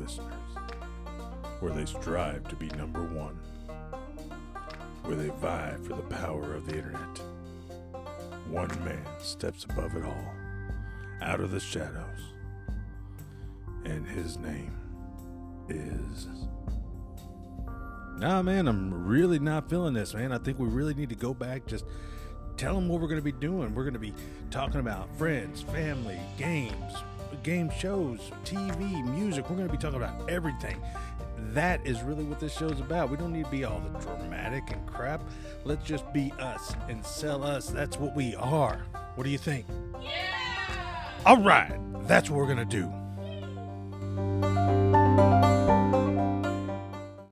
listeners, where they strive to be number one, where they vie for the power of the internet. One man steps above it all, out of the shadows, and his name is... Nah, man, I'm really not feeling this, man. I think we really need to go back, just tell them what we're going to be doing. We're going to be talking about friends, family, games, game shows, TV, music. We're going to be talking about everything. That is really what this show's about. We don't need to be all the dramatic and crap. Let's just be us and sell us. That's what we are. What do you think? Yeah! All right, that's what we're going to do.